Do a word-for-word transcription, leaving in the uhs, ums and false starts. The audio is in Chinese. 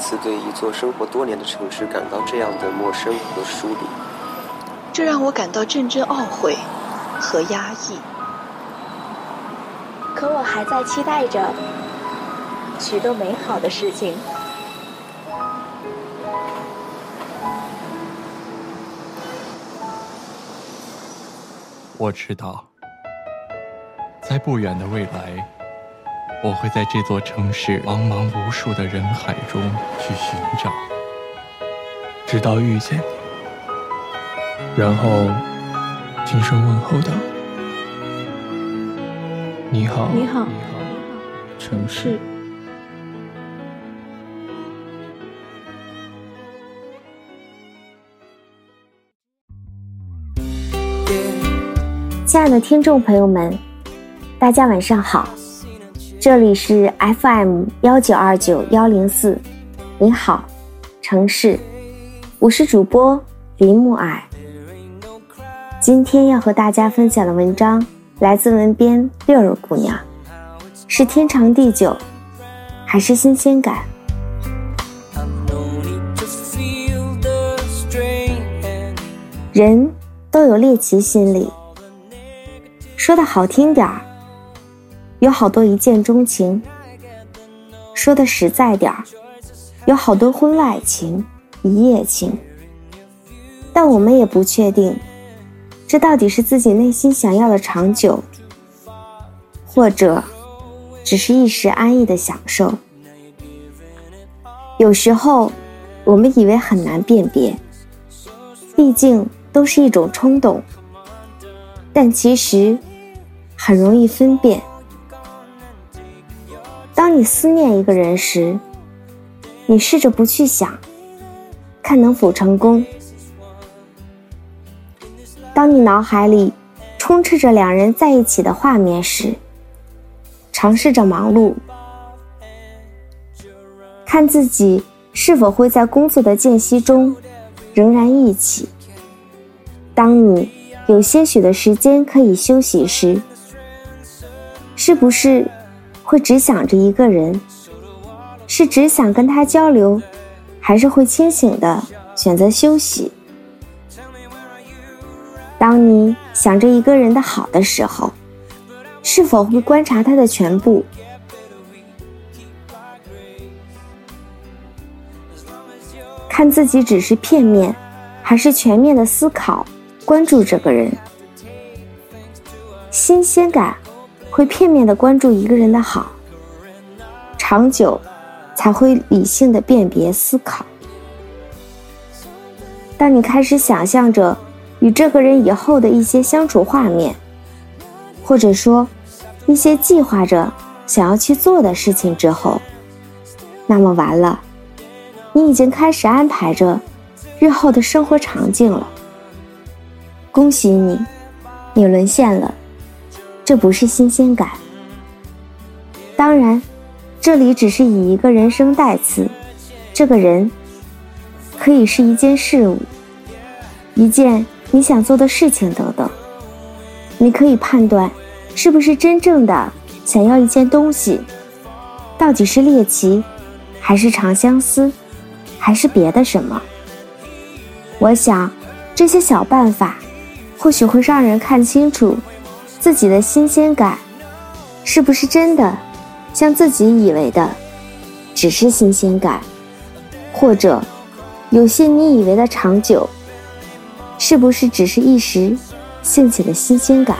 次对一座生活多年的城市感到这样的陌生和疏离，这让我感到阵阵懊悔和压抑。可我还在期待着许多美好的事情。我知道，在不远的未来，我会在这座城市茫茫无数的人海中去寻找，直到遇见你，然后轻声问候道：“你好，你好，城市。”亲爱的听众朋友们，大家晚上好，这里是 F M 一九二九一零四，你好，城市，我是主播林木霭。今天要和大家分享的文章来自文编六肉姑娘，是天长地久，还是新鲜感？人都有猎奇心理。说的好听点儿，有好多一见钟情；说的实在点儿，有好多婚外情、一夜情。但我们也不确定，这到底是自己内心想要的长久，或者只是一时安逸的享受。有时候，我们以为很难辨别，毕竟都是一种冲动，但其实很容易分辨。当你思念一个人时，你试着不去想，看能否成功。当你脑海里充斥着两人在一起的画面时，尝试着忙碌，看自己是否会在工作的间隙中仍然一起。当你有些许的时间可以休息时，是不是会只想着一个人？是只想跟他交流，还是会清醒地选择休息？当你想着一个人的好的时候，是否会观察他的全部？看自己只是片面，还是全面的思考？关注这个人，新鲜感会片面地关注一个人的好，长久才会理性地辨别思考。当你开始想象着与这个人以后的一些相处画面，或者说一些计划着想要去做的事情之后，那么完了，你已经开始安排着日后的生活场景了。恭喜你，你沦陷了，这不是新鲜感。当然，这里只是以一个人生代词，这个人可以是一件事物，一件你想做的事情等等。你可以判断，是不是真正的想要一件东西，到底是猎奇，还是长相思，还是别的什么？我想，这些小办法或许会让人看清楚自己的新鲜感是不是真的像自己以为的只是新鲜感，或者有些你以为的长久是不是只是一时兴起的新鲜感。